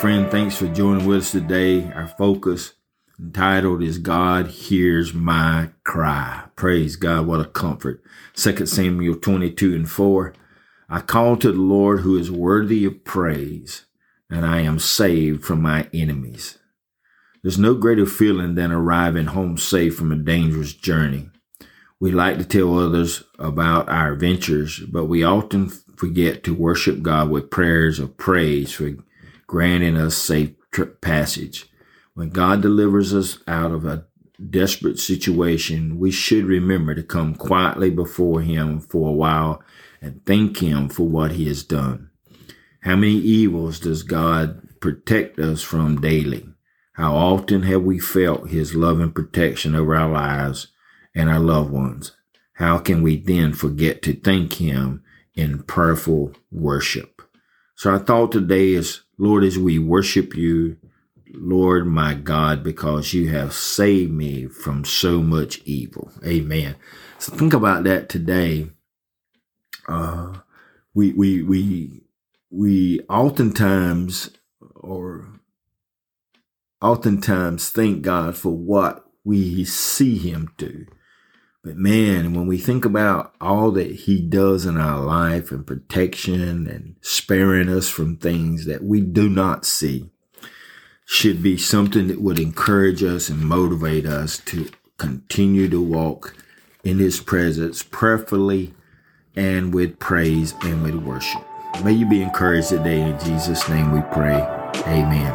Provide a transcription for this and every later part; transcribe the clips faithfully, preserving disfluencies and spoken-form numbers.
friend, thanks for joining with us today. Our focus entitled is God Hears My Cry. Praise God, what a comfort. Second Samuel twenty-two and four. I call to the Lord who is worthy of praise, and I am saved from my enemies. There's no greater feeling than arriving home safe from a dangerous journey. We like to tell others about our ventures, but we often forget to worship God with prayers of praise for granting us safe passage. When God delivers us out of a desperate situation, we should remember to come quietly before Him for a while and thank Him for what He has done. How many evils does God protect us from daily? How often have we felt His love and protection over our lives and our loved ones? How can we then forget to thank Him in prayerful worship? So our thought today is, Lord, as we worship you, Lord, my God, because you have saved me from so much evil. Amen. So think about that today. Uh, we, we, we, we oftentimes or oftentimes thank God for what we see him do. But man, when we think about all that he does in our life and protection and sparing us from things that we do not see, should be something that would encourage us and motivate us to continue to walk in his presence prayerfully and with praise and with worship. May you be encouraged today. In Jesus' name we pray. Amen.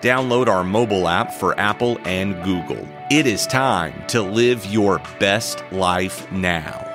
Download our mobile app for Apple and Google. It is time to live your best life now.